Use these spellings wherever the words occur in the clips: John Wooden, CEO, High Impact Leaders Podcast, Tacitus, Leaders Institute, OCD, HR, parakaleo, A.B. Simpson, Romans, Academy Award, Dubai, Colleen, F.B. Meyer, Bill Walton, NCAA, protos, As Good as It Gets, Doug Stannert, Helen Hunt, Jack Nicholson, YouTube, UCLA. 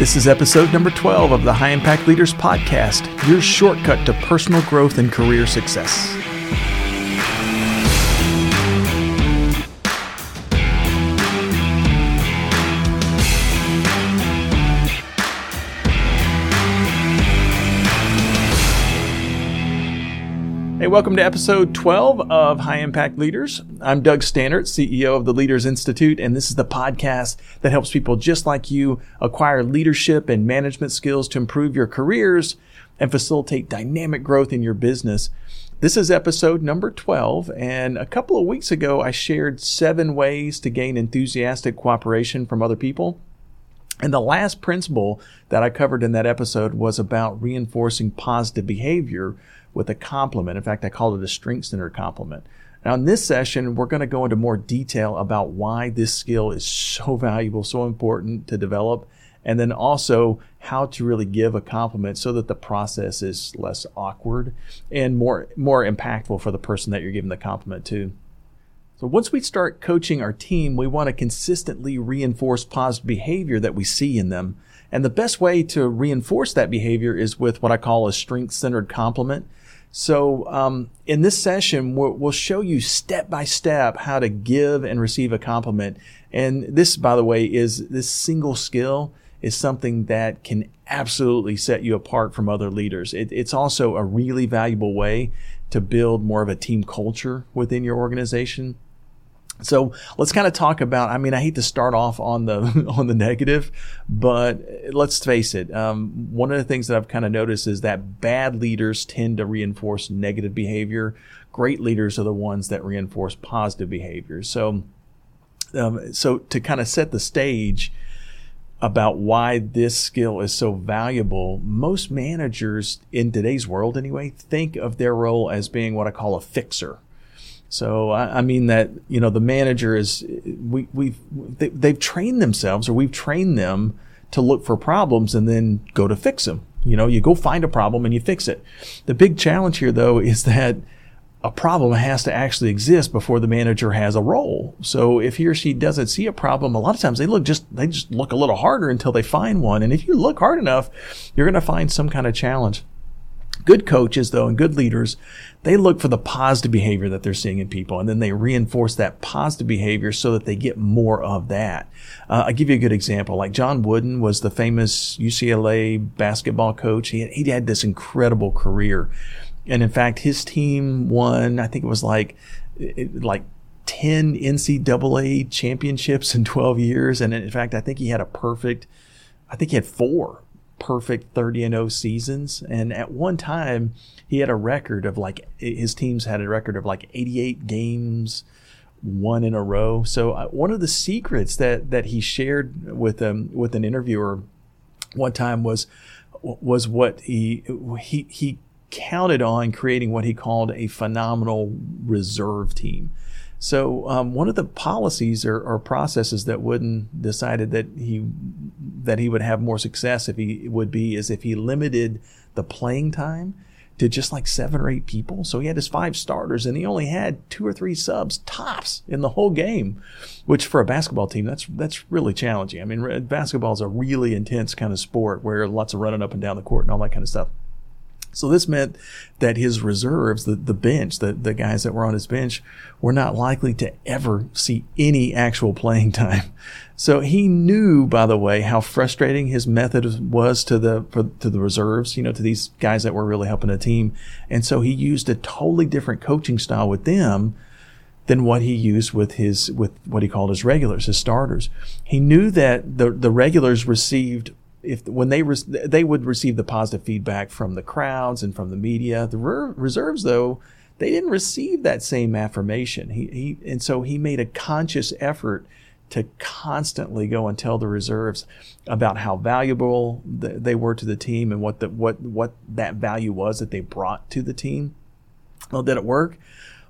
This is episode number 12 of the High Impact Leaders Podcast, your shortcut to personal growth and career success. Hey, welcome to episode 12 of High Impact Leaders. I'm Doug Stannert, CEO of the Leaders Institute, and this is the podcast that helps people just like you acquire leadership and management skills to improve your careers and facilitate dynamic growth in your business. This is episode number 12, and a couple of weeks ago, I shared 7 ways to gain enthusiastic cooperation from other people. And the last principle that I covered in that episode was about reinforcing positive behavior with a compliment. In fact, I called it a strength-centered compliment. Now, in this session, we're going to go into more detail about why this skill is so valuable, so important to develop, and then also how to really give a compliment so that the process is less awkward and more impactful for the person that you're giving the compliment to. So once we start coaching our team, we want to consistently reinforce positive behavior that we see in them. And the best way to reinforce that behavior is with what I call a strength-centered compliment. So in this session, we'll show you step by step how to give and receive a compliment. And this, by the way, is this single skill is something that can absolutely set you apart from other leaders. It's also a really valuable way to build more of a team culture within your organization. So let's kind of talk about, I hate to start off on the negative, but let's face it. One of the things that I've kind of noticed is that bad leaders tend to reinforce negative behavior. Great leaders are the ones that reinforce positive behavior. So to kind of set the stage about why this skill is so valuable, most managers in today's world anyway, think of their role as being what I call a fixer. So I mean that, the manager is, they've trained themselves, or we've trained them to look for problems and then go to fix them. You go find a problem and you fix it. The big challenge here, though, is that a problem has to actually exist before the manager has a role. So if he or she doesn't see a problem, a lot of times they just look a little harder until they find one. And if you look hard enough, you're going to find some kind of challenge. Good coaches, though, and good leaders, they look for the positive behavior that they're seeing in people, and then they reinforce that positive behavior so that they get more of that. I'll give you a good example. Like John Wooden was the famous UCLA basketball coach. He had this incredible career. And in fact, his team won, I think it was like 10 NCAA championships in 12 years. And in fact, I think he had 4 perfect 30-0 seasons. And at one time, his teams had a record of like 88 games won in a row. So one of the secrets that he shared with an interviewer one time was what he counted on creating what he called a phenomenal reserve team. So one of the policies or processes that Wooden decided that he would have more success if he limited the playing time to just like 7 or 8 people. So he had his 5 starters and he only had 2 or 3 subs tops in the whole game, which for a basketball team, that's really challenging. Basketball is a really intense kind of sport where lots of running up and down the court and all that kind of stuff. So this meant that his reserves, the bench, the guys that were on his bench, were not likely to ever see any actual playing time. So he knew, by the way, how frustrating his method was to the reserves, to these guys that were really helping the team. And so he used a totally different coaching style with them than what he used with what he called his regulars, his starters. He knew that the regulars received, they would receive the positive feedback from the crowds and from the media. The reserves, though, they didn't receive that same affirmation. So he made a conscious effort to constantly go and tell the reserves about how valuable they were to the team and what that value was that they brought to the team. Well, did it work?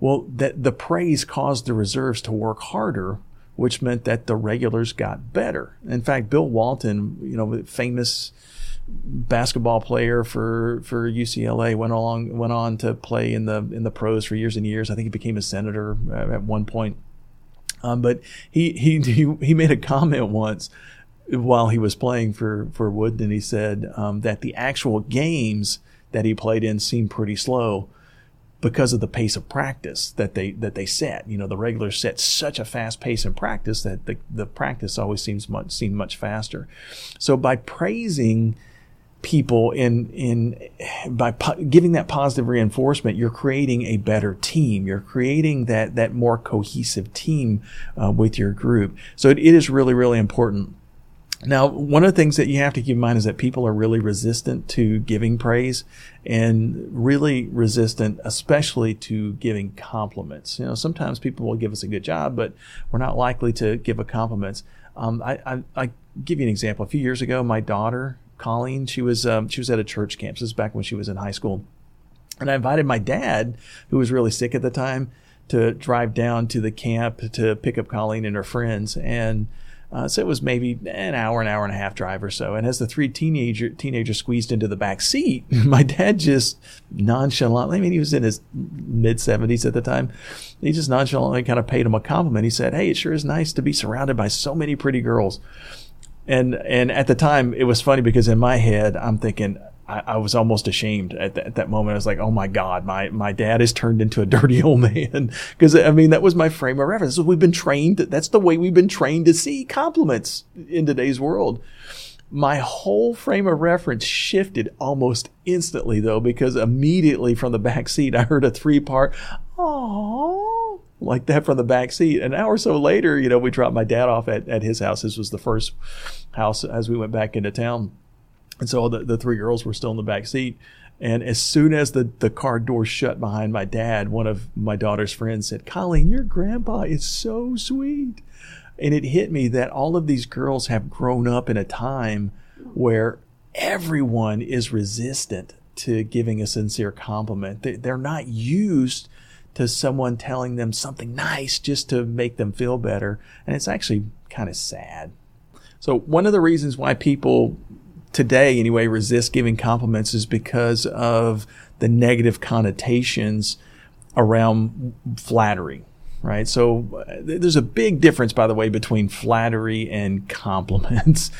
Well, the praise caused the reserves to work harder, which meant that the regulars got better. In fact, Bill Walton, famous basketball player for UCLA, went on to play in the pros for years and years. I think he became a senator at one point. But he made a comment once while he was playing for Wooden, he said that the actual games that he played in seemed pretty slow because of the pace of practice that they set. You know, the regulars set such a fast pace in practice that the practice always seemed much faster. So by praising people by giving that positive reinforcement, you're creating a better team. You're creating that more cohesive team with your group. So it is really, really important. Now, one of the things that you have to keep in mind is that people are really resistant to giving praise and really resistant, especially to giving compliments. You know, sometimes people will give us a good job, but we're not likely to give a compliment. I give you an example. A few years ago, my daughter, Colleen, she was at a church camp. This is back when she was in high school. And I invited my dad, who was really sick at the time, to drive down to the camp to pick up Colleen and her friends. And so it was maybe an hour and a half drive or so. And as the three teenagers squeezed into the back seat, my dad just nonchalantly, I mean, he was in his mid-70s at the time. He just nonchalantly kind of paid him a compliment. He said, "Hey, it sure is nice to be surrounded by so many pretty girls." And at the time, it was funny because in my head, I'm thinking, I was almost ashamed at that moment. I was like, oh my God, my dad has turned into a dirty old man. Because, I mean, that was my frame of reference. We've been trained. That's the way we've been trained to see compliments in today's world. My whole frame of reference shifted almost instantly, though, because immediately from the back seat, I heard a 3-part, aww, like that from the back seat. An hour or so later, you know, we dropped my dad off at his house. This was the first house as we went back into town. And so the three girls were still in the back seat. And as soon as the car door shut behind my dad, one of my daughter's friends said, "Colleen, your grandpa is so sweet." And it hit me that all of these girls have grown up in a time where everyone is resistant to giving a sincere compliment. They're not used to someone telling them something nice just to make them feel better. And it's actually kind of sad. So one of the reasons why people today, anyway, resist giving compliments is because of the negative connotations around flattery, right? So there's a big difference, by the way, between flattery and compliments.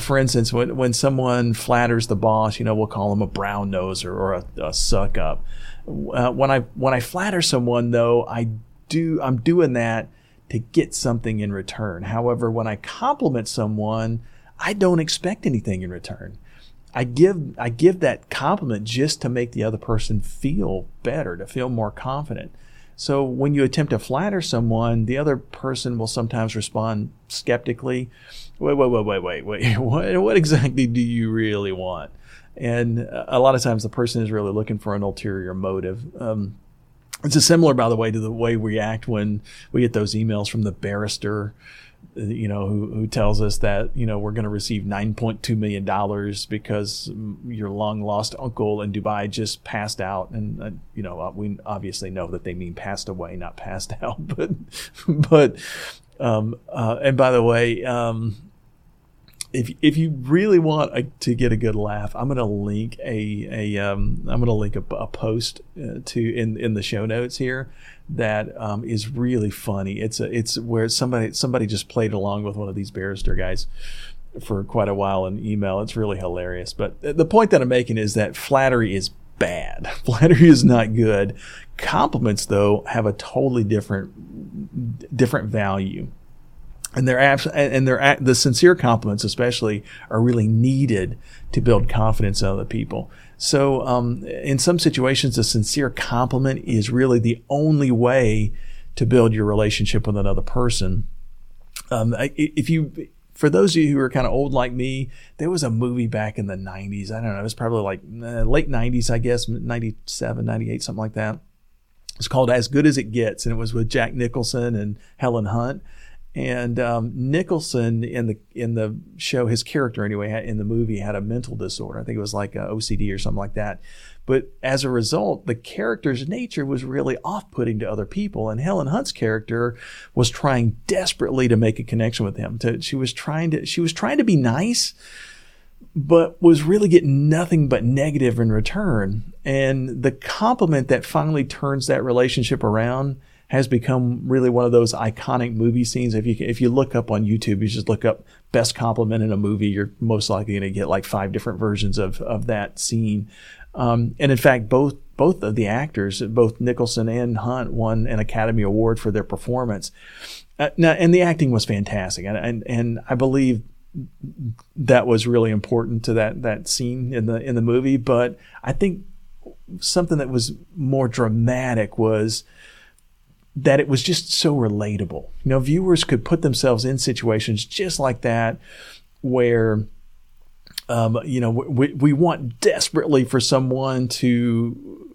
For instance, when someone flatters the boss, you know, we'll call him a brown nose or a suck up. When I flatter someone, though, I'm doing that to get something in return. However, when I compliment someone, I don't expect anything in return. I give that compliment just to make the other person feel better, to feel more confident. So when you attempt to flatter someone, the other person will sometimes respond skeptically. Wait. What exactly do you really want? And a lot of times the person is really looking for an ulterior motive. It's similar, by the way, to the way we act when we get those emails from the barrister, you know, who tells us that, you know, we're going to receive $9.2 million because your long lost uncle in Dubai just passed out. And, you know, we obviously know that they mean passed away, not passed out. But and by the way, if you really want to get a good laugh, I'm going to link a post to in the show notes here that is really funny. It's where somebody just played along with one of these barrister guys for quite a while in email. It's really hilarious. But the point that I'm making is that flattery is bad. Flattery is not good. Compliments, though, have a totally different value. And the sincere compliments especially are really needed to build confidence in other people. So in some situations, a sincere compliment is really the only way to build your relationship with another person. For those of you who are kind of old like me, there was a movie back in the 90s. I don't know. It was probably like late 90s, I guess, 97, 98, something like that. It's called As Good as It Gets, and it was with Jack Nicholson and Helen Hunt. And Nicholson in the show, his character anyway, in the movie, had a mental disorder. I think it was like OCD or something like that. But as a result, the character's nature was really off-putting to other people. And Helen Hunt's character was trying desperately to make a connection with him. She was trying to be nice, but was really getting nothing but negative in return. And the compliment that finally turns that relationship around has become really one of those iconic movie scenes. If you look up on YouTube, you just look up best compliment in a movie, you're most likely going to get like 5 different versions of that scene. And in fact, both of the actors, both Nicholson and Hunt, won an Academy Award for their performance. And the acting was fantastic. And I believe that was really important to that scene in the movie. But I think something that was more dramatic was that it was just so relatable. You know, viewers could put themselves in situations just like that where, we want desperately for someone to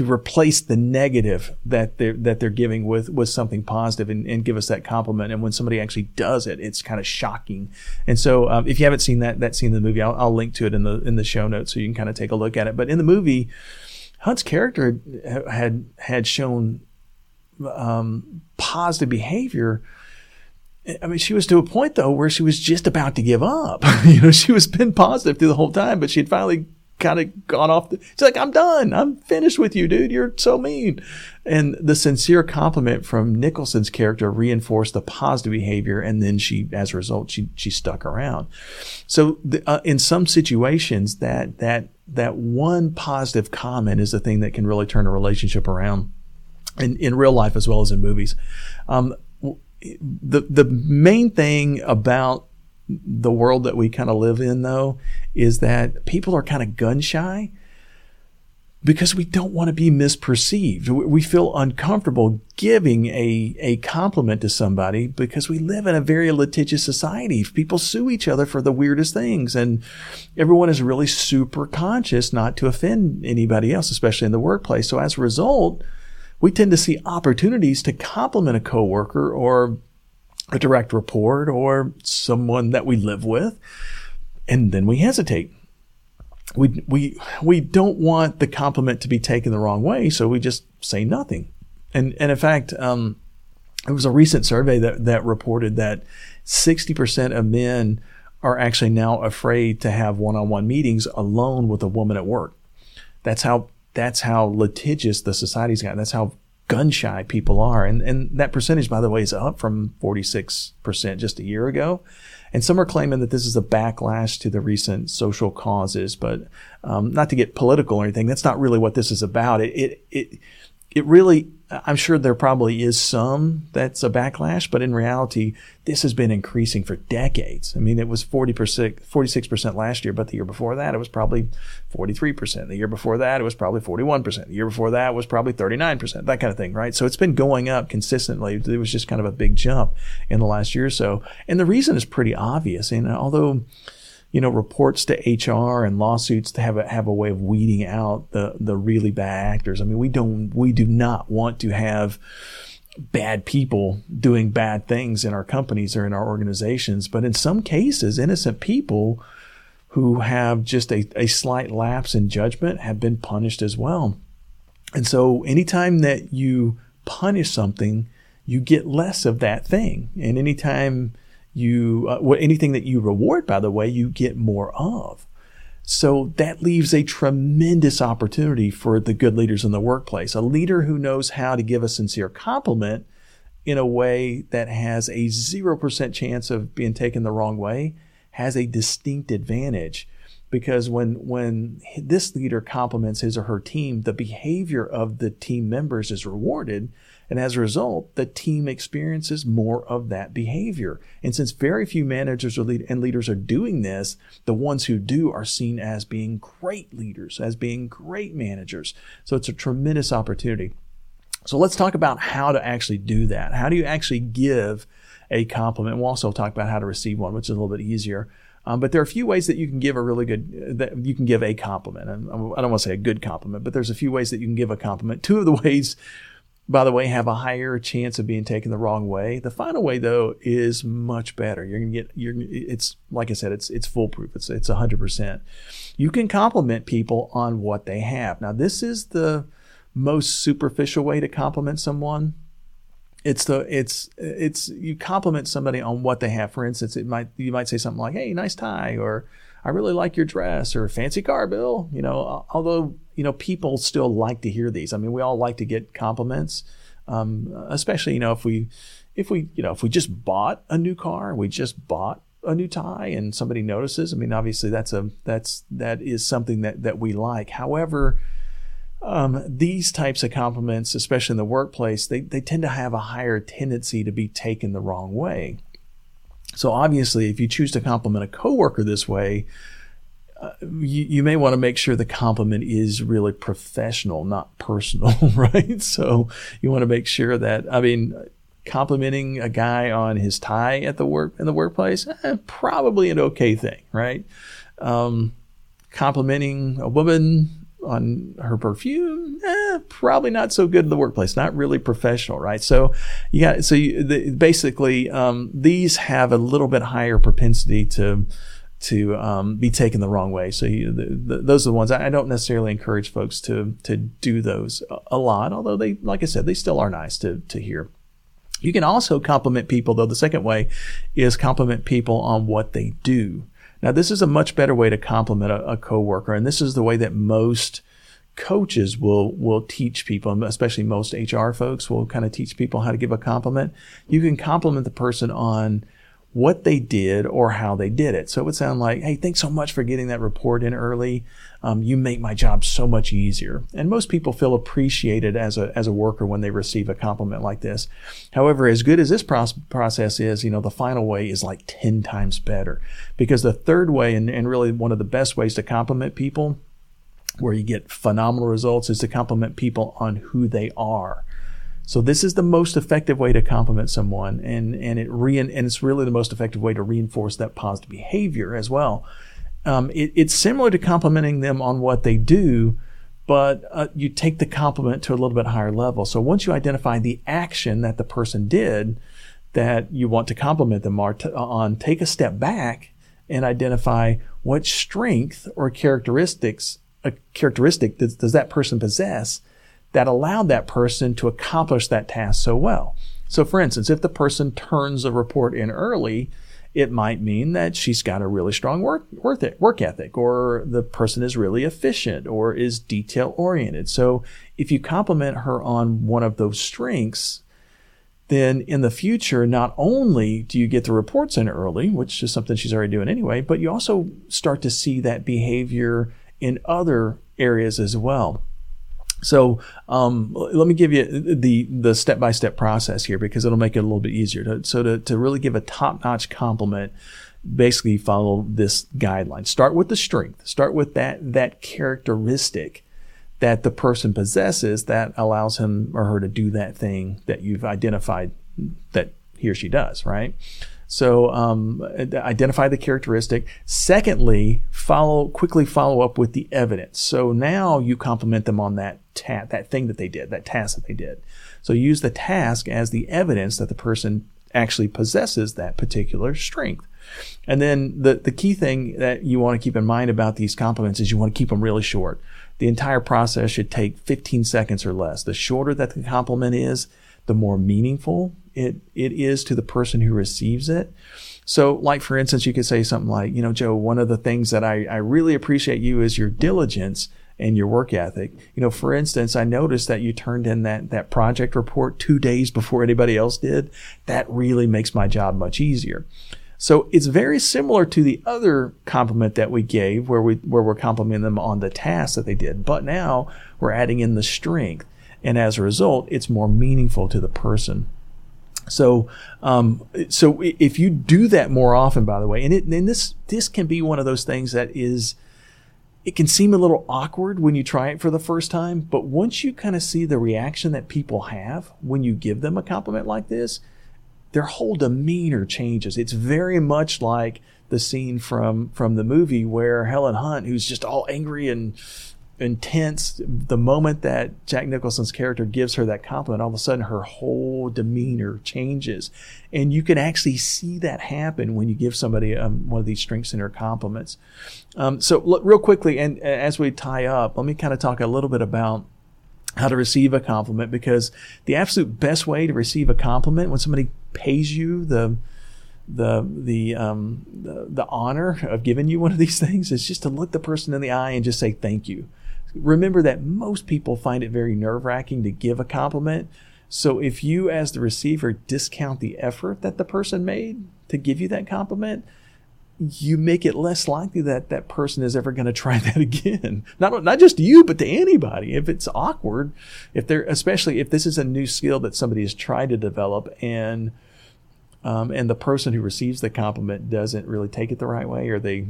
replace the negative that they're giving with something positive and give us that compliment. And when somebody actually does it, it's kind of shocking. And so, if you haven't seen that scene in the movie, I'll link to it in the show notes so you can kind of take a look at it. But in the movie, Hunt's character had shown, positive behavior. I mean, she was to a point though where she was just about to give up. You know, she was been positive through the whole time, but she had finally kind of gone off. She's like, "I'm done. I'm finished with you, dude. You're so mean." And the sincere compliment from Nicholson's character reinforced the positive behavior, and then she, as a result, she stuck around. So, in some situations, that one positive comment is the thing that can really turn a relationship around, in real life as well as in movies. The main thing about the world that we kind of live in, though, is that people are kind of gun shy because we don't want to be misperceived. We feel uncomfortable giving a compliment to somebody because we live in a very litigious society. People sue each other for the weirdest things, and everyone is really super conscious not to offend anybody else, especially in the workplace. So as a result, we tend to see opportunities to compliment a coworker or a direct report or someone that we live with, and then we hesitate. We don't want the compliment to be taken the wrong way, so we just say nothing. And in fact, there was a recent survey that reported that 60% of men are actually now afraid to have one-on-one meetings alone with a woman at work. That's how litigious the society's gotten. That's how gun shy people are. And that percentage, by the way, is up from 46% just a year ago. And some are claiming that this is a backlash to the recent social causes, but, not to get political or anything, that's not really what this is about. It really, I'm sure there probably is some that's a backlash, but in reality, this has been increasing for decades. I mean, it was 46% last year, but the year before that, it was probably 43%. The year before that, it was probably 41%. The year before that, it was probably 39%, that kind of thing, right? So it's been going up consistently. It was just kind of a big jump in the last year or so. And the reason is pretty obvious. And although, you know, reports to HR and lawsuits to have a way of weeding out the really bad actors. I mean, we do not want to have bad people doing bad things in our companies or in our organizations. But in some cases, innocent people who have just a slight lapse in judgment have been punished as well. And so anytime that you punish something, you get less of that thing. And anytime anything that you reward, by the way, you get more of. So that leaves a tremendous opportunity for the good leaders in the workplace. A leader who knows how to give a sincere compliment in a way that has a 0% chance of being taken the wrong way has a distinct advantage, because when this leader compliments his or her team, the behavior of the team members is rewarded. And as a result, the team experiences more of that behavior. And since very few managers and leaders are doing this, the ones who do are seen as being great leaders, as being great managers. So it's a tremendous opportunity. So let's talk about how to actually do that. How do you actually give a compliment? We'll also talk about how to receive one, which is a little bit easier. But there are a few ways that you can give a compliment. And I don't want to say a good compliment, but there's a few ways that you can give a compliment. Two of the ways, by the way, have a higher chance of being taken the wrong way. The final way, though, is much better. It's like I said, it's foolproof. It's 100%. You can compliment people on what they have. Now, this is the most superficial way to compliment someone. You compliment somebody on what they have. For instance, you might say something like, "Hey, nice tie," or "I really like your dress," or "Fancy car, Bill." You know, although, you know, people still like to hear these. I mean, we all like to get compliments. Especially, if we just bought a new car, we just bought a new tie, and somebody notices. I mean, obviously that is something that we like. However, these types of compliments, especially in the workplace, they tend to have a higher tendency to be taken the wrong way. So obviously, if you choose to compliment a coworker this way, you may want to make sure the compliment is really professional, not personal, right? So you want to make sure that, complimenting a guy on his tie in the workplace, probably an okay thing, right? Complimenting a woman on her perfume, probably not so good in the workplace, not really professional, right? So these have a little bit higher propensity to be taken the wrong way. So those are the ones I don't necessarily encourage folks to do those a lot, although they, like I said, they still are nice to hear. You can also compliment people, though. The second way is compliment people on what they do. Now, this is a much better way to compliment a coworker, and this is the way that most coaches will teach people, especially most HR folks will kind of teach people how to give a compliment. You can compliment the person on what they did or how they did it. So it would sound like, hey, thanks so much for getting that report in early. You make my job so much easier. And most people feel appreciated as a worker when they receive a compliment like this. However, as good as this process is, the final way is like 10 times better. Because the third way, and really one of the best ways to compliment people, where you get phenomenal results, is to compliment people on who they are. So this is the most effective way to compliment someone, and it's really the most effective way to reinforce that positive behavior as well. It's similar to complimenting them on what they do, but you take the compliment to a little bit higher level. So once you identify the action that the person did that you want to compliment them on, take a step back and identify what strength or characteristic does that person possess that allowed that person to accomplish that task so well. So for instance, if the person turns a report in early, it might mean that she's got a really strong work ethic, or the person is really efficient or is detail-oriented. So if you compliment her on one of those strengths, then in the future, not only do you get the reports in early, which is something she's already doing anyway, but you also start to see that behavior in other areas as well. So let me give you the step-by-step process here, because it'll make it a little bit easier. So to really give a top-notch compliment, basically follow this guideline. Start with the strength. Start with that characteristic that the person possesses that allows him or her to do that thing that you've identified that he or she does, right? So identify the characteristic. Secondly, quickly follow up with the evidence. So now you compliment them on that thing that they did, that task that they did. So use the task as the evidence that the person actually possesses that particular strength. And then the key thing that you want to keep in mind about these compliments is you want to keep them really short. The entire process should take 15 seconds or less. The shorter that the compliment is, the more meaningful it is to the person who receives it. So like, for instance, you could say something like, Joe, one of the things that I really appreciate you is your diligence and your work ethic. For instance, I noticed that you turned in that project report 2 days before anybody else did. That really makes my job much easier. So it's very similar to the other compliment that we gave where we're complimenting them on the task that they did. But now we're adding in the strength. And as a result, it's more meaningful to the person. So if you do that more often, by the way, and this can be one of those things that is, it can seem a little awkward when you try it for the first time, but once you kind of see the reaction that people have when you give them a compliment like this, their whole demeanor changes. It's very much like the scene from the movie where Helen Hunt, who's just all angry and intense, the moment that Jack Nicholson's character gives her that compliment, all of a sudden her whole demeanor changes. And you can actually see that happen when you give somebody one of these strengths in her compliments. So look, real quickly, and as we tie up, let me kind of talk a little bit about how to receive a compliment, because the absolute best way to receive a compliment, when somebody pays you the honor of giving you one of these things, is just to look the person in the eye and just say thank you. Remember that most people find it very nerve-wracking to give a compliment. So if you as the receiver discount the effort that the person made to give you that compliment, you make it less likely that that person is ever going to try that again. Not just you, but to anybody. If it's awkward, especially if this is a new skill that somebody has tried to develop and the person who receives the compliment doesn't really take it the right way, or they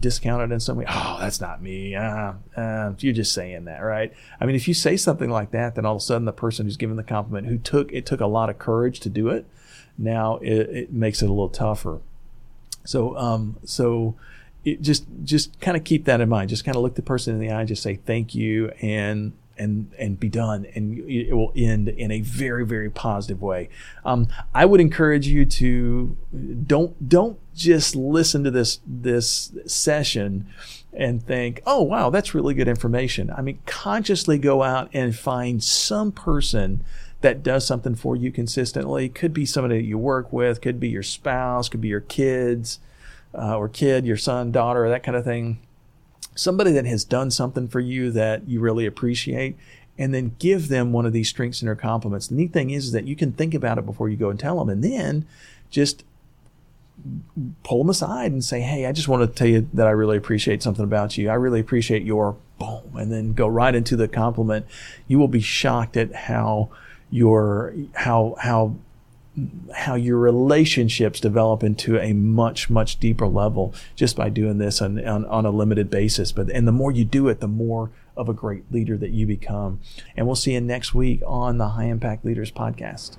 discount it in some way. Oh, that's not me. You're just saying that, right? I mean, if you say something like that, then all of a sudden the person who's given the compliment, who took a lot of courage to do it, now it makes it a little tougher. So it just kind of keep that in mind. Just kind of look the person in the eye, just say thank you, and be done, and it will end in a very, very positive way. I would encourage you to don't just listen to this session and think, oh wow, that's really good information. I mean, consciously go out and find some person that does something for you consistently. Could be somebody that you work with, could be your spouse, could be your kids, your son, daughter, that kind of thing. Somebody that has done something for you that you really appreciate, and then give them one of these strengths and their compliments. The neat thing is that you can think about it before you go and tell them, and then just pull them aside and say, hey, I just want to tell you that I really appreciate something about you. I really appreciate your boom, and then go right into the compliment. You will be shocked at how your relationships develop into a much, much deeper level just by doing this on a limited basis. And the more you do it, the more of a great leader that you become. And we'll see you next week on the High Impact Leaders Podcast.